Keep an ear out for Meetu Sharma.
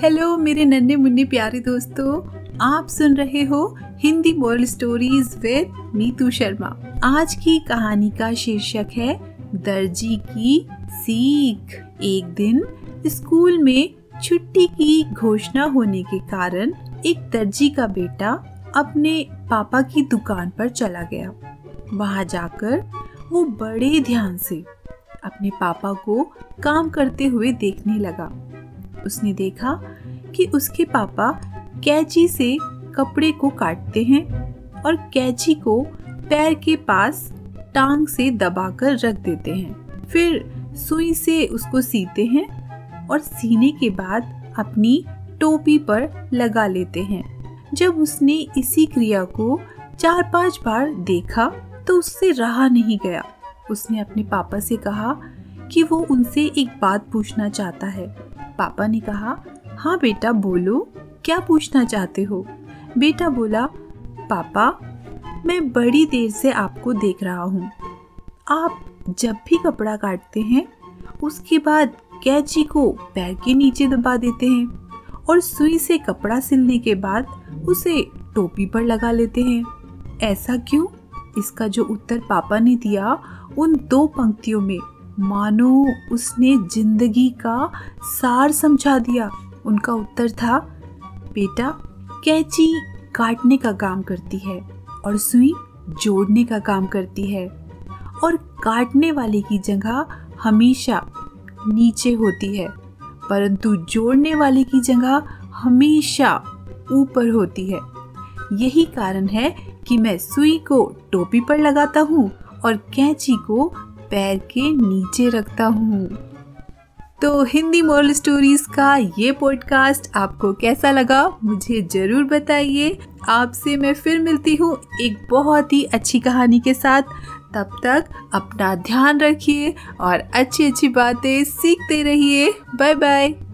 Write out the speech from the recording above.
Hello मेरे नन्हे मुन्ने प्यारे दोस्तों, आप सुन रहे हो Hindi moral stories with Meetu Sharma. आज की कहानी का शीर्षक है दर्जी की सीख। एक दिन स्कूल में छुट्टी की घोषणा होने के कारण एक दर्जी का बेटा अपने पापा की दुकान पर चला गया। वहां जाकर वो बड़े ध्यान से अपने पापा को काम करते हुए देखने लगा। उसने देखा कि उसके पापा कैंची से कपड़े को काटते हैं और कैंची को पैर के पास टांग से दबाकर रख देते हैं, फिर सुई से उसको सीते हैं और सीने के बाद अपनी टोपी पर लगा लेते हैं। जब उसने इसी क्रिया को 4-5 बार देखा तो उससे रहा नहीं गया। उसने अपने पापा से कहा कि वो उनसे एक बात पूछना चाहता है। पापा ने कहा, हाँ बेटा बोलो, क्या पूछना चाहते हो? बेटा बोला, पापा मैं बड़ी देर से आपको देख रहा हूँ। आप जब भी कपड़ा काटते हैं उसके बाद कैंची को पैर के नीचे दबा देते हैं और सुई से कपड़ा सिलने के बाद उसे टोपी पर लगा लेते हैं, ऐसा क्यों? इसका जो उत्तर पापा ने दिया उन 2 पंक्तियों में मानो उसने जिंदगी का सार समझा दिया। उनका उत्तर था, बेटा कैंची काटने का काम करती है और सुई जोड़ने का काम करती है और काटने वाले की जगह हमेशा नीचे होती है परंतु जोड़ने वाले की जगह हमेशा ऊपर होती है। यही कारण है कि मैं सुई को टोपी पर लगाता हूँ और कैंची को पैर के नीचे रखता हूँ। तो हिंदी मोरल स्टोरीज का ये पॉडकास्ट आपको कैसा लगा मुझे ज़रूर बताइए। आपसे मैं फिर मिलती हूँ एक बहुत ही अच्छी कहानी के साथ। तब तक अपना ध्यान रखिए और अच्छी अच्छी बातें सीखते रहिए। Bye bye.